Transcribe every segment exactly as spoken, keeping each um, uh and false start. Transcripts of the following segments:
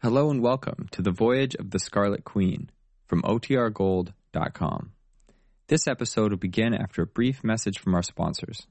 Hello and welcome to The Voyage of the Scarlet Queen from O T R gold dot com. This episode will begin after a brief message from our sponsors.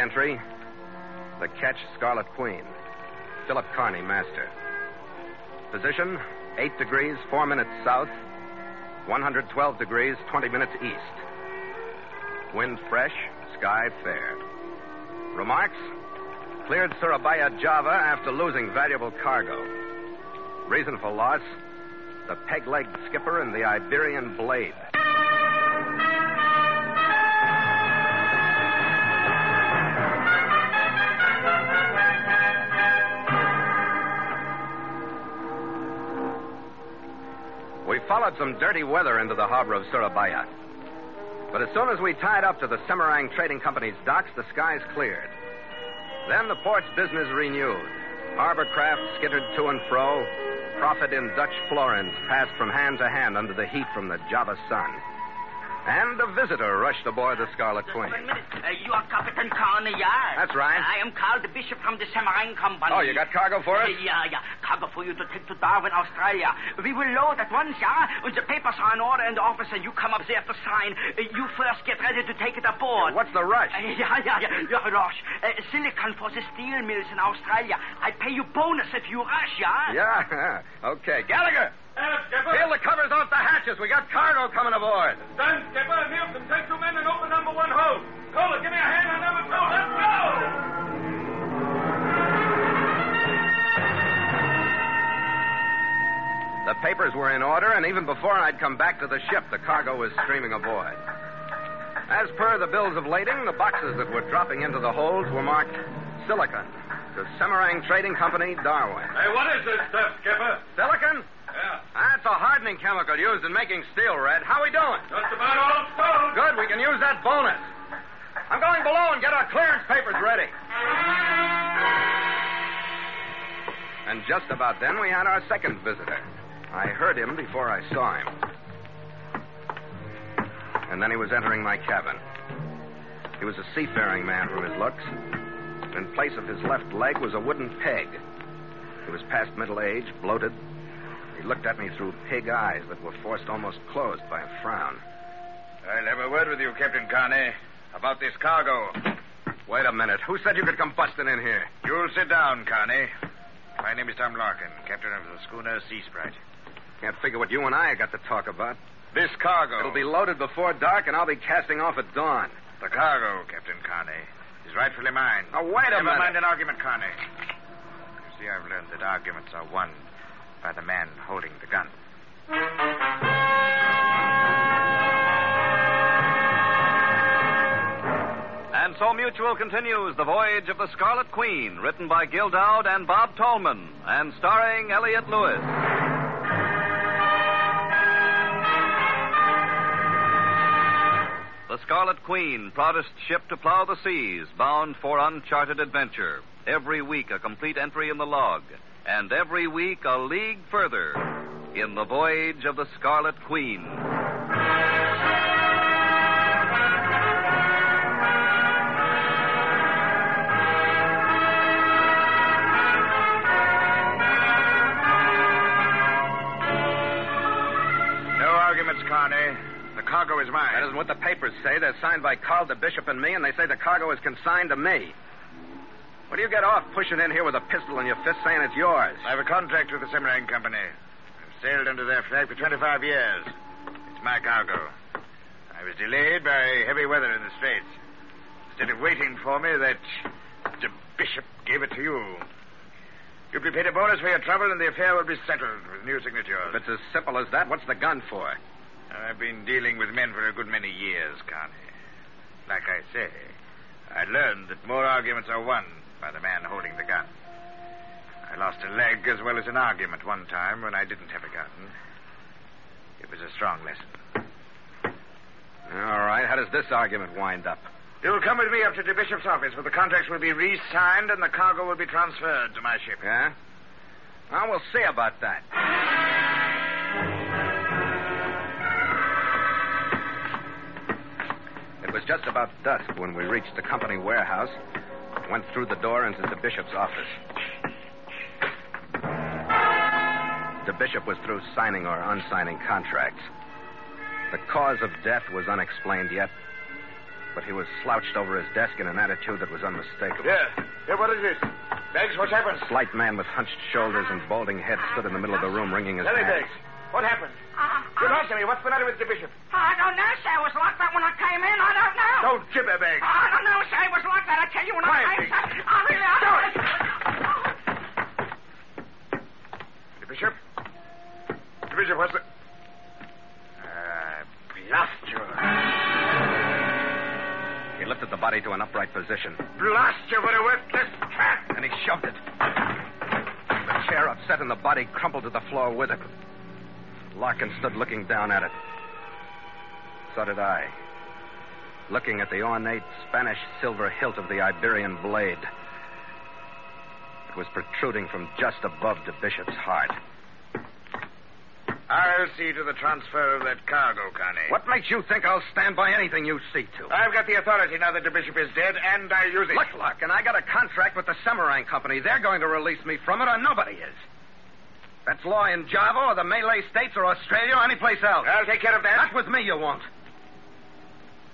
Entry, the catch Scarlet Queen, Philip Carney, master. Position, eight degrees, four minutes south, one hundred twelve degrees, twenty minutes east. Wind fresh, sky fair. Remarks, cleared Surabaya, Java after losing valuable cargo. Reason for loss, the Pegleg Skipper and the Iberian Blade. Followed some dirty weather into the harbor of Surabaya. But as soon as we tied up to the Semarang Trading Company's docks, the skies cleared. Then the port's business renewed. Harbor craft skittered to and fro. Profit in Dutch florins passed from hand to hand under the heat from the Java sun. And a visitor rushed aboard the Scarlet Queen. Wait a minute. Uh, you are Captain Carney, yeah? That's right. Uh, I am Carl the Bishop from the Semarang Company. Oh, you got cargo for us? Uh, yeah, yeah. Cargo for you to take to Darwin, Australia. We will load at once, yeah? The papers are in order in the office, and you come up there to sign. Uh, you first get ready to take it aboard. Yeah, what's the rush? Uh, yeah, yeah, yeah. Your rush. Uh, silicon for the steel mills in Australia. I pay you bonus if you rush, yeah? Yeah, okay. Gallagher! Uh, Skipper. Peel the covers off the hatches. We got cargo coming aboard. Done, Skipper. Nielsen, take two men and open number one hole. Cola, give me a hand on number two. Let's go! The papers were in order, and even before I'd come back to the ship, the cargo was streaming aboard. As per the bills of lading, the boxes that were dropping into the holds were marked silicon to Semarang Trading Company, Darwin. Hey, what is this stuff, Skipper? Silicon? Yeah. That's a hardening chemical used in making steel, Red. How we doing? Just about all sold. Good, we can use that bonus. I'm going below and get our clearance papers ready. And just about then, we had our second visitor. I heard him before I saw him. And then he was entering my cabin. He was a seafaring man from his looks. In place of his left leg was a wooden peg. He was past middle age, bloated. He looked at me through pig eyes that were forced almost closed by a frown. I'll have a word with you, Captain Carney, about this cargo. Wait a minute. Who said you could come busting in here? You'll sit down, Carney. My name is Tom Larkin, captain of the schooner Sea Sprite. Can't figure what you and I got to talk about. This cargo. It'll be loaded before dark, and I'll be casting off at dawn. The cargo, Captain Carney, is rightfully mine. Now, wait a minute. Never mind an argument, Carney. You see, I've learned that arguments are won by the man holding the gun. And so Mutual continues The Voyage of the Scarlet Queen, written by Gildow and Bob Tallman, and starring Elliot Lewis. The Scarlet Queen, proudest ship to plow the seas, bound for uncharted adventure. Every week a complete entry in the log. And every week, a league further in The Voyage of the Scarlet Queen. No arguments, Carney. The cargo is mine. That isn't what the papers say. They're signed by Carl the Bishop and me, and they say the cargo is consigned to me. What do you get off pushing in here with a pistol in your fist saying it's yours? I have a contract with the Semarang Company. I've sailed under their flag for twenty-five years. It's my cargo. I was delayed by heavy weather in the Straits. Instead of waiting for me, that the Bishop gave it to you. You'll be paid a bonus for your trouble, and the affair will be settled with new signatures. If it's as simple as that, what's the gun for? I've been dealing with men for a good many years, Carney. Like I say, I learned that more arguments are won by the man holding the gun. I lost a leg as well as an argument one time when I didn't have a gun. It was a strong lesson. All right, how does this argument wind up? You'll come with me up to the Bishop's office, where the contracts will be re-signed and the cargo will be transferred to my ship. Yeah? I will see about that. It was just about dusk when we reached the company warehouse, went through the door into the Bishop's office. The Bishop was through signing or unsigning contracts. The cause of death was unexplained yet, but he was slouched over his desk in an attitude that was unmistakable. Yeah. Yeah, what is this? Beggs, what's happened? A slight man with hunched shoulders and balding head stood in the middle of the room wringing his hands. Beggs, what happened? Uh, you uh, answer me. What's the matter with the Bishop? I don't know, sir. I was locked up when I came in. I don't know. Don't gibber, Beggs. I don't know, sir. I was locked up. I tell you when Quiet, I came in. I really... I don't know. The Bishop? The Bishop, what's the... Uh, blast you. He lifted the body to an upright position. Blast you, what a worthless cat! And he shoved it. The chair upset and the body crumpled to the floor with it. Larkin stood looking down at it. So did I. Looking at the ornate Spanish silver hilt of the Iberian blade. It was protruding from just above the Bishop's heart. I'll see to the transfer of that cargo, Carney. What makes you think I'll stand by anything you see to? I've got the authority now that the Bishop is dead, and I use it. Look, Larkin, I got a contract with the Semarang Company. They're going to release me from it, or nobody is. That's law in Java or the Malay States or Australia or anyplace else. I'll take care of that. Not with me, you won't.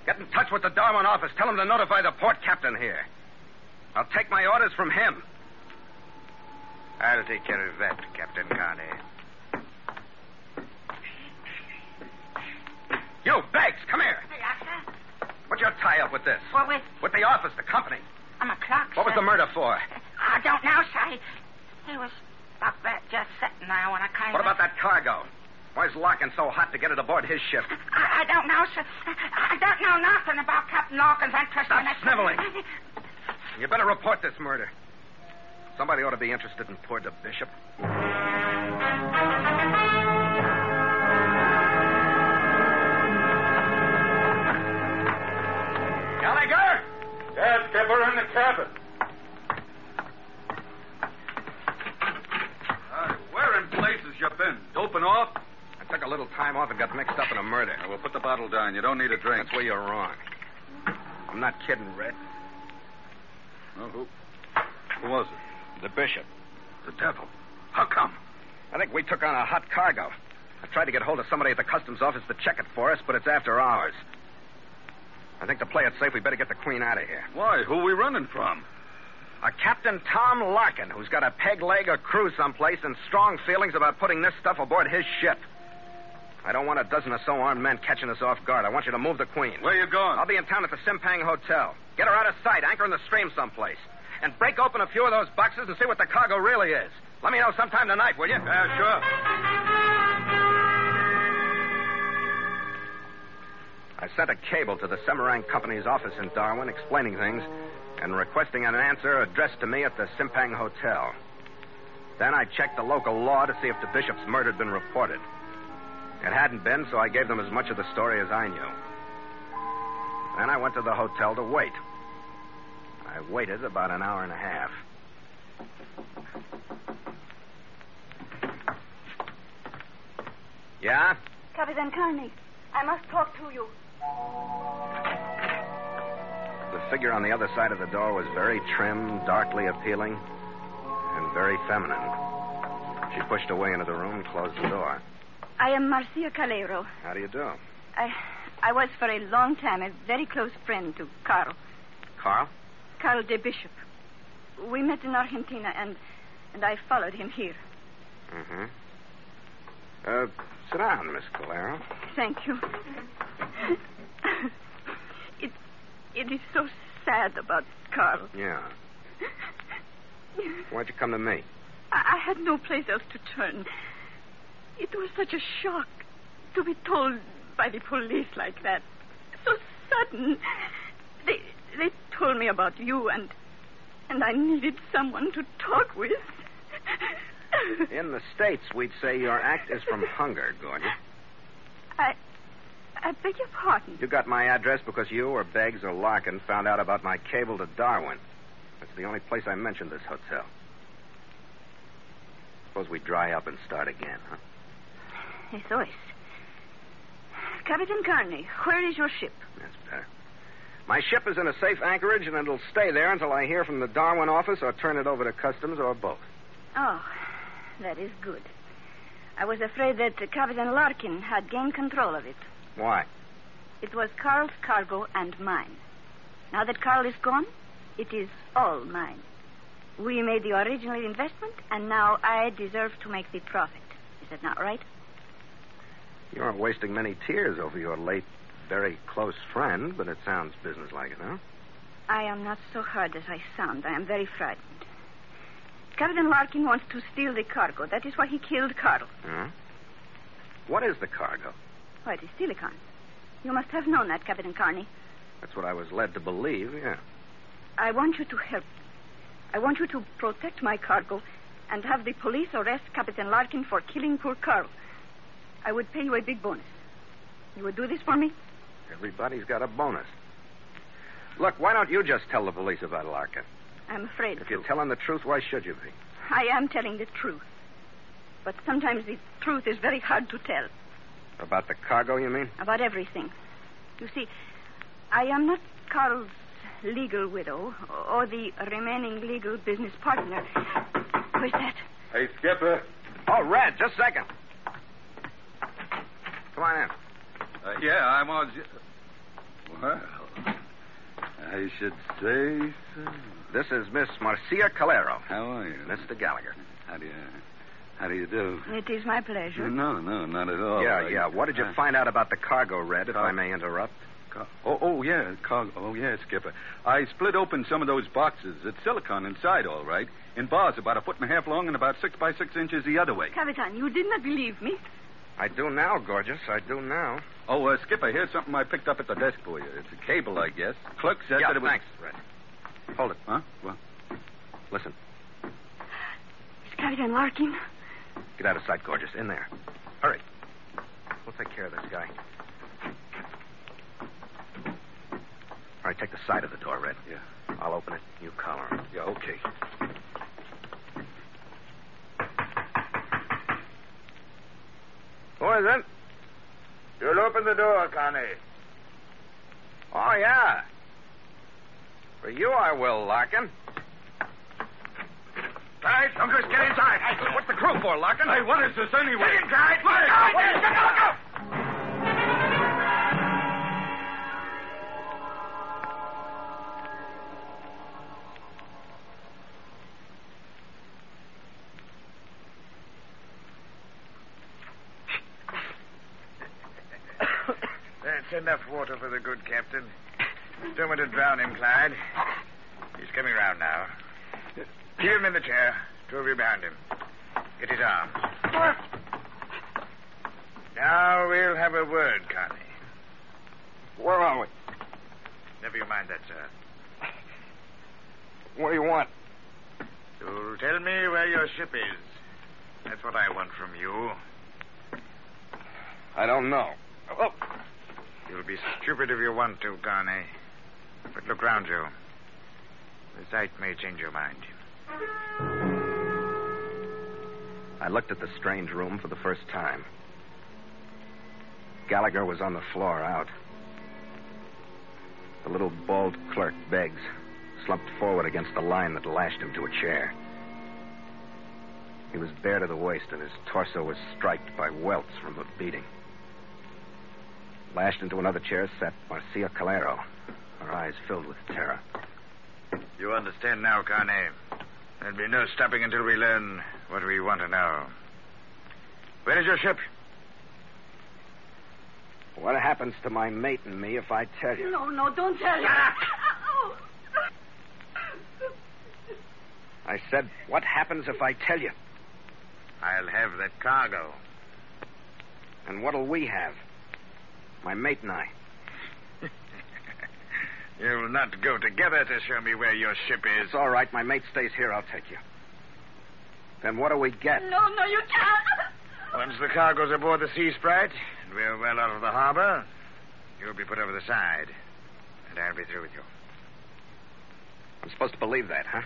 Get in touch with the Darwin office. Tell him to notify the port captain here. I'll take my orders from him. I'll take care of that, Captain Carney. You, Beggs, come here. Yes, sir. What's your tie-up with this? What with? With the office, the company. I'm a clerk, sir. What was the murder for? I don't know, sir. He was... Up that just sitting there when I came. What about that cargo? Why's Larkin so hot to get it aboard his ship? I, I don't know, sir. I don't know nothing about Captain Larkin's interest in it. Stop sniveling. You better report this murder. Somebody ought to be interested in poor the Bishop. Gallagher! Yes, Skipper, in the cabin. You've been doping off? I took a little time off and got mixed up in a murder. Now, well, put the bottle down. You don't need a drink. That's where you're wrong. I'm not kidding, Red. Well, who, who was it? The Bishop. The devil. How come? I think we took on a hot cargo. I tried to get hold of somebody at the customs office to check it for us, but it's after hours. I think to play it safe, we better get the Queen out of here. Why? Who are we running from? A Captain Tom Larkin, who's got a Pegleg or crew someplace and strong feelings about putting this stuff aboard his ship. I don't want a dozen or so armed men catching us off guard. I want you to move the Queen. Where are you going? I'll be in town at the Simpang Hotel. Get her out of sight, anchor in the stream someplace. And break open a few of those boxes and see what the cargo really is. Let me know sometime tonight, will you? Yeah, uh, sure. I sent a cable to the Semarang Company's office in Darwin explaining things and requesting an answer addressed to me at the Simpang Hotel. Then I checked the local law to see if the Bishop's murder had been reported. It hadn't been, so I gave them as much of the story as I knew. Then I went to the hotel to wait. I waited about an hour and a half. Yeah? Captain Carney, I must talk to you. The figure on the other side of the door was very trim, darkly appealing, and very feminine. She pushed away into the room and closed the door. I am Marcia Calero. How do you do? I I was for a long time a very close friend to Carl. Carl? Carl the Bishop. We met in Argentina, and and I followed him here. Mm-hmm. Uh, sit down, Miss Calero. Thank you. It is so sad about Carl. Yeah. Why'd you come to me? I, I had no place else to turn. It was such a shock to be told by the police like that. So sudden. They they told me about you, and and I needed someone to talk with. In the States, we'd say your act is from hunger, Gordon. I... I beg your pardon. You got my address because you or Beggs or Larkin found out about my cable to Darwin. That's the only place I mentioned this hotel. Suppose we dry up and start again, huh? Eso es. Captain Carney, where is your ship? That's better. My ship is in a safe anchorage, and it'll stay there until I hear from the Darwin office or turn it over to customs or both. Oh, that is good. I was afraid that Captain Larkin had gained control of it. Why? It was Carl's cargo and mine. Now that Carl is gone, it is all mine. We made the original investment, and now I deserve to make the profit. Is that not right? You aren't wasting many tears over your late, very close friend, but it sounds businesslike enough. I am not so hard as I sound. I am very frightened. Captain Larkin wants to steal the cargo. That is why he killed Carl. Huh? What is the cargo? Oh, it is silicon. You must have known that, Captain Carney. That's what I was led to believe, yeah. I want you to help me. I want you to protect my cargo and have the police arrest Captain Larkin for killing poor Carl. I would pay you a big bonus. You would do this for me? Everybody's got a bonus. Look, why don't you just tell the police about Larkin? I'm afraid. If you're telling the truth, why should you be? I am telling the truth. But sometimes the truth is very hard to tell. About the cargo, you mean? About everything. You see, I am not Carl's legal widow or the remaining legal business partner. Who's that? Hey, Skipper. Oh, Red, just a second. Come on in. Uh, yeah, I'm on... Well, I should say so. This is Miss Marcia Calero. How are you? Mister Gallagher. How do you... How do you do? It is my pleasure. No, no, not at all. Yeah, I, yeah. What did you I, find out about the cargo, Red, if car- I may interrupt? Car- oh, oh, yeah, cargo. Oh, yeah, Skipper. I split open some of those boxes. It's silicon inside, all right. In bars about a foot and a half long and about six by six inches the other way. Capitan, you did not believe me. I do now, gorgeous. I do now. Oh, uh, Skipper, here's something I picked up at the desk for you. It's a cable, I guess. Clerk said yeah, that it was... thanks, Red. Hold it. Huh? Well, listen. It's Captain Larkin. Get out of sight, gorgeous. In there. Hurry. We'll take care of this guy. All right, take the side of the door, Red. Yeah. I'll open it. You collar him. Yeah, okay. Who is it? You'll open the door, Connie. Oh, yeah. For you, I will, Larkin. Guys, Uncas, get inside. Hey, what's the crew for, Larkin? Hey, what is this anyway? Get in, guys. Look out. Look out. Enough water for the good captain. Don't want to drown him, Clyde. He's coming round now. Keep him in the chair. Two of you behind him. Get his arm. What? Now we'll have a word, Carney. Where are we? Never you mind that, sir. What do you want? You'll tell me where your ship is. That's what I want from you. I don't know. Oh. You'll be stupid if you want to, Carney. But look round you. The sight may change your mind. I looked at the strange room for the first time. Gallagher was on the floor out. The little bald clerk, Beggs, slumped forward against the line that lashed him to a chair. He was bare to the waist, and his torso was striped by welts from a beating. Lashed into another chair sat Marcia Calero, her eyes filled with terror. You understand now, Carney. There'll be no stopping until we learn what we want to know. Where is your ship? What happens to my mate and me if I tell you? No, no, don't tell you. I said, what happens if I tell you? I'll have that cargo. And what'll we have? My mate and I. You'll not go together to show me where your ship is. It's all right. My mate stays here. I'll take you. Then what do we get? No, no, you can't. Once the cargo's aboard the Sea Sprite, And we're well out of the harbor. You'll be put over the side. And I'll be through with you. I'm supposed to believe that, huh?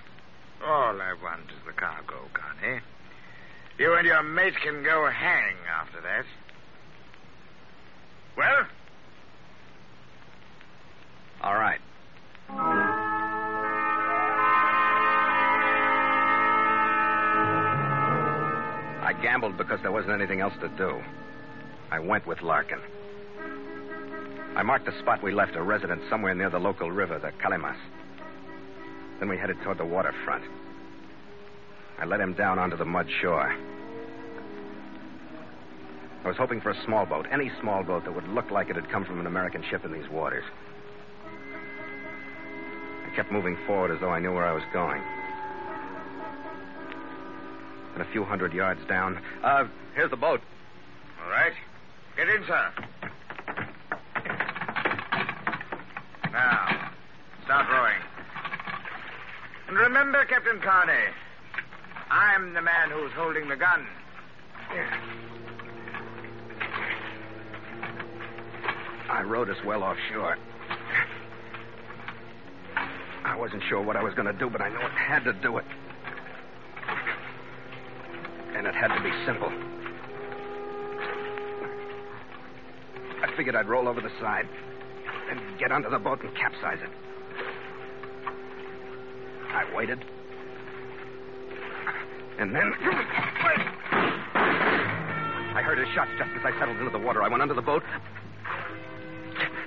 All I want is the cargo, Carney. You and your mate can go hang after that. Well? All right. I gambled because there wasn't anything else to do. I went with Larkin. I marked the spot we left, a residence somewhere near the local river, the Kalimas. Then we headed toward the waterfront. I let him down onto the mud shore. I was hoping for a small boat, any small boat that would look like it had come from an American ship in these waters. I kept moving forward as though I knew where I was going. And a few hundred yards down, uh, here's the boat. All right. Get in, sir. Now, start rowing. And remember, Captain Carney, I'm the man who's holding the gun. I rowed us well offshore. I wasn't sure what I was going to do, but I knew it had to do it. And it had to be simple. I figured I'd roll over the side and get under the boat and capsize it. I waited. And then... I heard his shots just as I settled into the water. I went under the boat,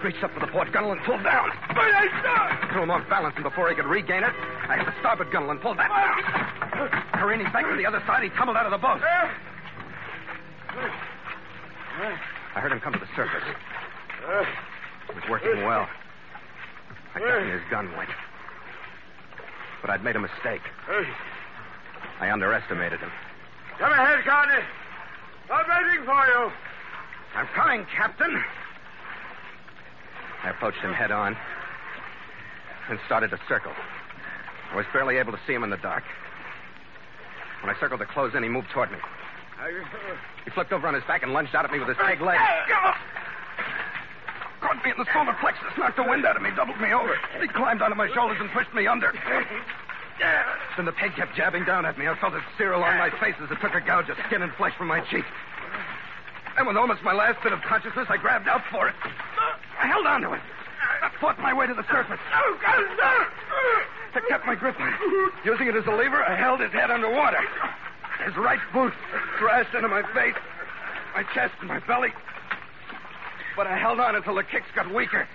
reached up for the port gunwale and pulled down. But I stopped. Threw him off balance, and before he could regain it, I hit the starboard gunwale and pulled that down. Careening back to the other side, he tumbled out of the boat. I heard him come to the surface. It was working well. I got in his gunwale. But I'd made a mistake. I underestimated him. Come ahead, Carney. I'm waiting for you. I'm coming, Captain. I approached him head on and started to circle. I was barely able to see him in the dark. When I circled to close in, he moved toward me. He flipped over on his back and lunged out at me with his peg leg. Caught me in the solar plexus, knocked the wind out of me, doubled me over. He climbed onto my shoulders and pushed me under. Then the peg kept jabbing down at me. I felt it sear along my face as it took a gouge of skin and flesh from my cheek. And with almost my last bit of consciousness, I grabbed out for it. I held on to it. I fought my way to the surface. I kept my grip on it. Using it as a lever, I held his head underwater. His right boot thrashed into my face, my chest, and my belly. But I held on until the kicks got weaker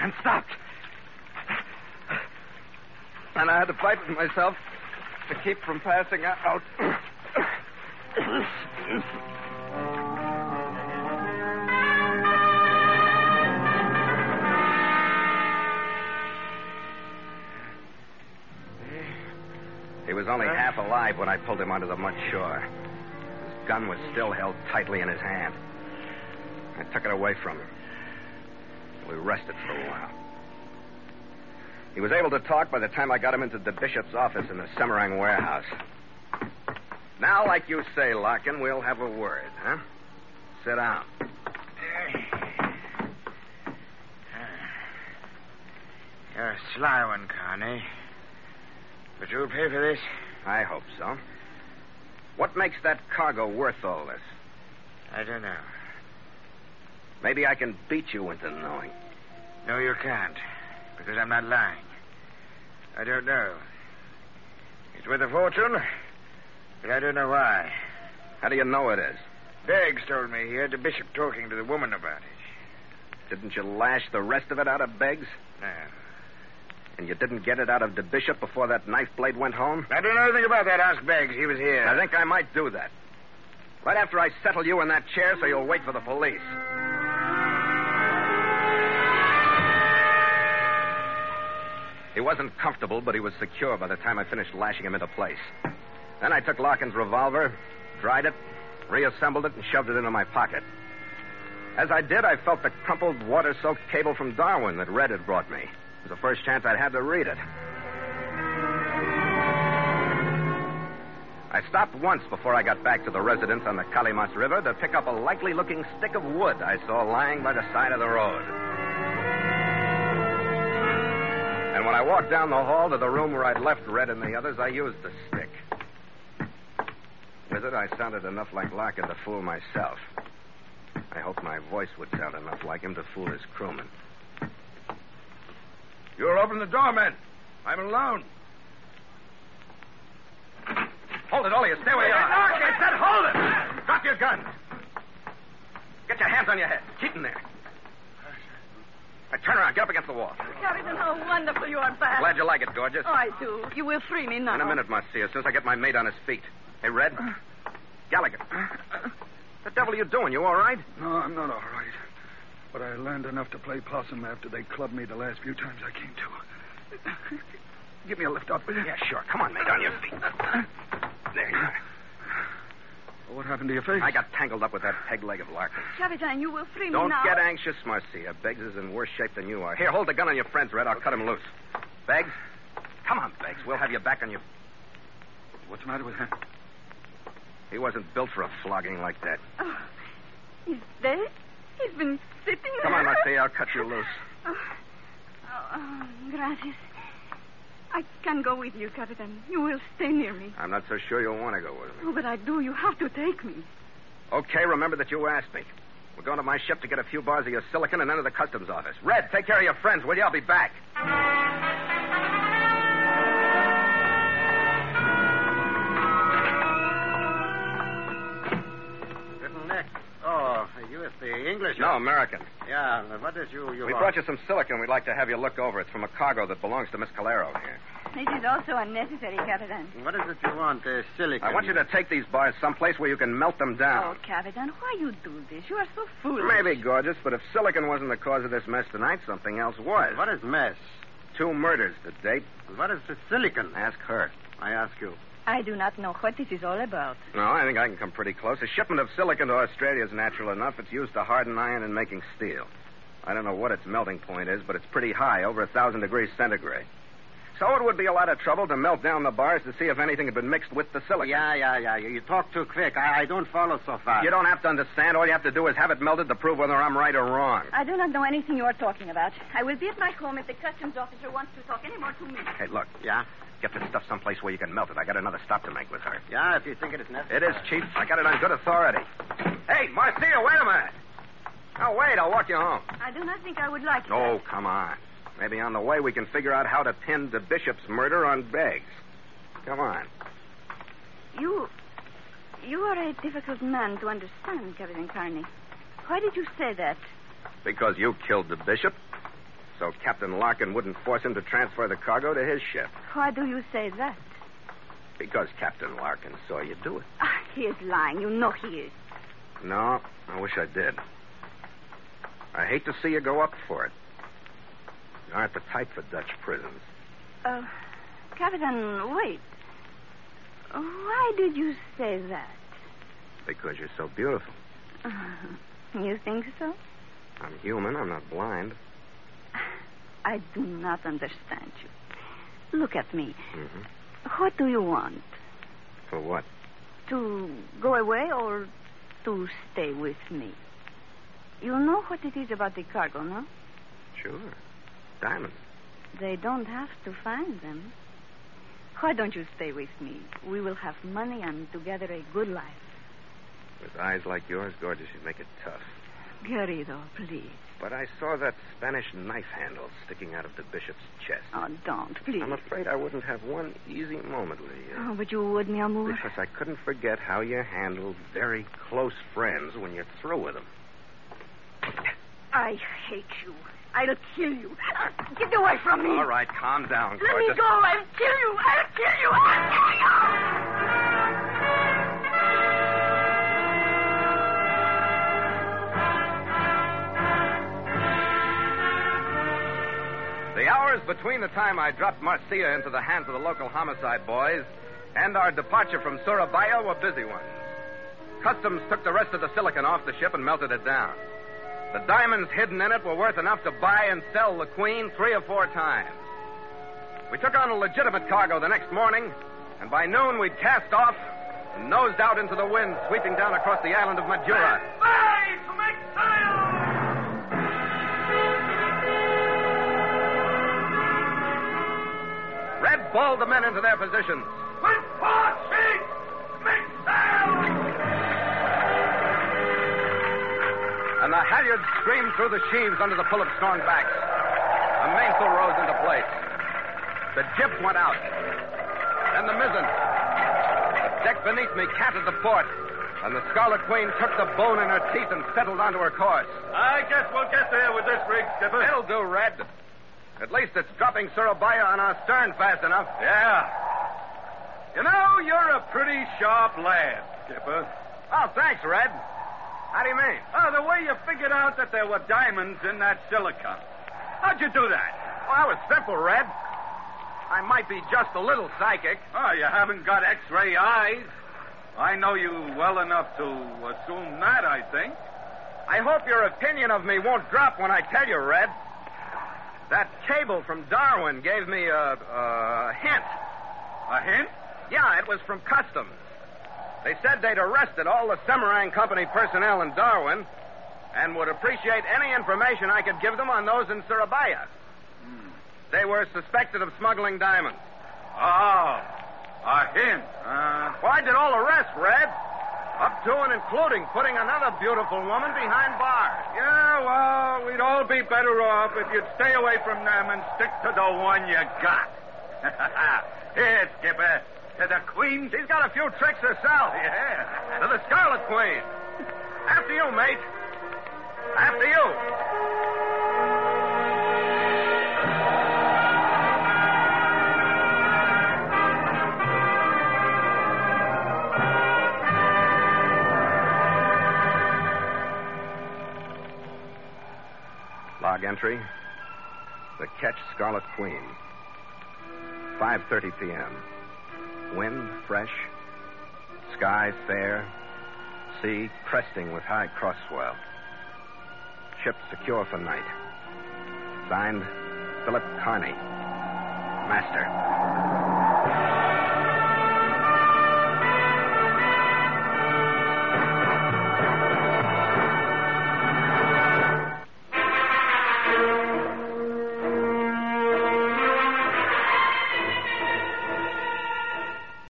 and stopped. And I had to fight with myself to keep from passing out. He was only half alive when I pulled him onto the mud shore. His gun was still held tightly in his hand. I took it away from him. We rested for a while. He was able to talk by the time I got him into the bishop's office in the Semarang warehouse. Now, like you say, Larkin, we'll have a word, huh? Sit down. You're a sly one, Carney. But you'll pay for this? I hope so. What makes that cargo worth all this? I don't know. Maybe I can beat you into knowing. No, you can't. Because I'm not lying. I don't know. It's worth a fortune, but I don't know why. How do you know it is? Beggs told me he heard the bishop talking to the woman about it. Didn't you lash the rest of it out of Beggs? No. And you didn't get it out of the bishop before that knife blade went home? I don't know anything about that. Ask Beggs. He was here. I think I might do that. Right after I settle you in that chair so you'll wait for the police. He wasn't comfortable, but he was secure by the time I finished lashing him into place. Then I took Larkin's revolver, dried it, reassembled it, and shoved it into my pocket. As I did, I felt the crumpled, water-soaked cable from Darwin that Red had brought me. It was the first chance I'd had to read it. I stopped once before I got back to the residence on the Kalimas River to pick up a likely-looking stick of wood I saw lying by the side of the road. And when I walked down the hall to the room where I'd left Red and the others, I used the stick. With it, I sounded enough like Larkin to fool myself. I hoped my voice would sound enough like him to fool his crewman. You'll open the door, men. I'm alone. Hold it, all of you. Stay where you are. I said hold it. Drop your guns. Get your hands on your head. Keep them there. Now turn around. Get up against the wall. Captain, how wonderful you are back. Glad you like it, gorgeous. Oh, I do. You will free me now. In a minute, Marcia, as soon as I get my mate on his feet. Hey, Red. Gallagher. The devil are you doing? You all right? No, I'm not all right. But I learned enough to play possum after they clubbed me the last few times I came to. Give me a lift up, will you? Yeah, sure. Come on, mate. On your feet. There you are. Well, what happened to your face? I got tangled up with that peg leg of Larkin. Captain, you will free me Don't now. Don't get anxious, Marcia. Beggs is in worse shape than you are. Here, hold the gun on your friends, Red. I'll okay. cut him loose. Beggs? Come on, Beggs. We'll have you back on your... What's the matter with him? He wasn't built for a flogging like that. Oh, he's dead? He's been sitting there? Come on, Marcia. I'll cut you loose. Oh, oh, oh, gracias. I can't go with you, Capitan. You will stay near me. I'm not so sure you'll want to go with me. Oh, but I do. You have to take me. Okay, remember that you asked me. We're going to my ship to get a few bars of your silicon and enter the customs office. Red, take care of your friends, will you? I'll be back. Oh, you're the English? No, American. Yeah, what is you... you we want? Brought you some silicon. We'd like to have you look over. It's from a cargo that belongs to Miss Calero here. This is also unnecessary, Capitan. What is it you want, uh, silicon? I want you to take these bars someplace where you can melt them down. Oh, Capitan, why you do this? You are so foolish. Maybe, gorgeous, but if silicon wasn't the cause of this mess tonight, something else was. What is mess? Two murders to date. What is the silicon? Ask her. I ask you. I do not know what this is all about. No, I think I can come pretty close. A shipment of silicon to Australia is natural enough. It's used to harden iron in making steel. I don't know what its melting point is, but it's pretty high, over a thousand degrees centigrade. So it would be a lot of trouble to melt down the bars to see if anything had been mixed with the silicon. Yeah, yeah, yeah. You talk too quick. I, I don't follow so far. You don't have to understand. All you have to do is have it melted to prove whether I'm right or wrong. I do not know anything you are talking about. I will be at my home if the customs officer wants to talk any more to me. Hey, look. Yeah? Get this stuff someplace where you can melt it. I got another stop to make with her. Yeah, if you think it is necessary. It is, Chief. I got it on good authority. Hey, Marcia, wait a minute. Now, wait. I'll walk you home. I do not think I would like it. Oh, that. Come on. Maybe on the way we can figure out how to pin the Bishop's murder on Beggs. Come on. You... You are a difficult man to understand, Captain Carney. Why did you say that? Because you killed the Bishop. So Captain Larkin wouldn't force him to transfer the cargo to his ship. Why do you say that? Because Captain Larkin saw you do it. Ah, he is lying. You know he is. No, I wish I did. I hate to see you go up for it. You aren't the type for Dutch prisons. Uh, Captain, wait. Why did you say that? Because you're so beautiful. Uh, you think so? I'm human. I'm not blind. I do not understand you. Look at me. Mm-hmm. What do you want? For what? To go away or to stay with me? You know what it is about the cargo, no? Sure. Diamonds. They don't have to find them. Why don't you stay with me? We will have money and together a good life. With eyes like yours, gorgeous, you'd make it tough. Querido, please. But I saw that Spanish knife handle sticking out of the Bishop's chest. Oh, don't, please. I'm afraid I wouldn't have one easy moment with you. Oh, but you would, mi amor. Because I couldn't forget how you handled very close friends when you're through with them. I hate you. I'll kill you. Get away from me. All right, calm down. Let gorgeous. me go. I'll kill you. I'll kill you. I'll kill you. The hours between the time I dropped Marcia into the hands of the local homicide boys and our departure from Surabaya were busy ones. Customs took the rest of the silicon off the ship and melted it down. The diamonds hidden in it were worth enough to buy and sell the Queen three or four times. We took on a legitimate cargo the next morning, and by noon we'd cast off and nosed out into the wind, sweeping down across the island of Madura. Make sail! Red balled the men into their positions. With four sheets, make sail! And the halyards screamed through the sheaves under the Philip's strong backs. A mainsail rose into place. The jib went out. Then the mizzen. The deck beneath me catted the port. And the Scarlet Queen took the bone in her teeth and settled onto her course. I guess we'll get there with this rig, Skipper. It'll do, Red. At least it's dropping Surabaya on our stern fast enough. Yeah. You know, you're a pretty sharp lad, Skipper. Oh, thanks, Red. How do you mean? Oh, the way you figured out that there were diamonds in that silicon. How'd you do that? Well, it was simple, Red. I might be just a little psychic. Oh, you haven't got X-ray eyes. I know you well enough to assume that, I think. I hope your opinion of me won't drop when I tell you, Red. That cable from Darwin gave me a, a hint. A hint? Yeah, it was from Customs. They said they'd arrested all the Semarang Company personnel in Darwin and would appreciate any information I could give them on those in Surabaya. Hmm. They were suspected of smuggling diamonds. Oh, a hint. Uh... Well, I did all the rest, Red. Up to and including putting another beautiful woman behind bars. Yeah, well, we'd all be better off if you'd stay away from them and stick to the one you got. Here, Skipper, to the Queen. She's got a few tricks herself. Yeah. To the Scarlet Queen. After you, mate. After you. Log entry, the catch Scarlet Queen, five thirty p.m. Wind fresh, sky fair, sea cresting with high cross-swell. Ship secure for night. Signed, Philip Carney, Master.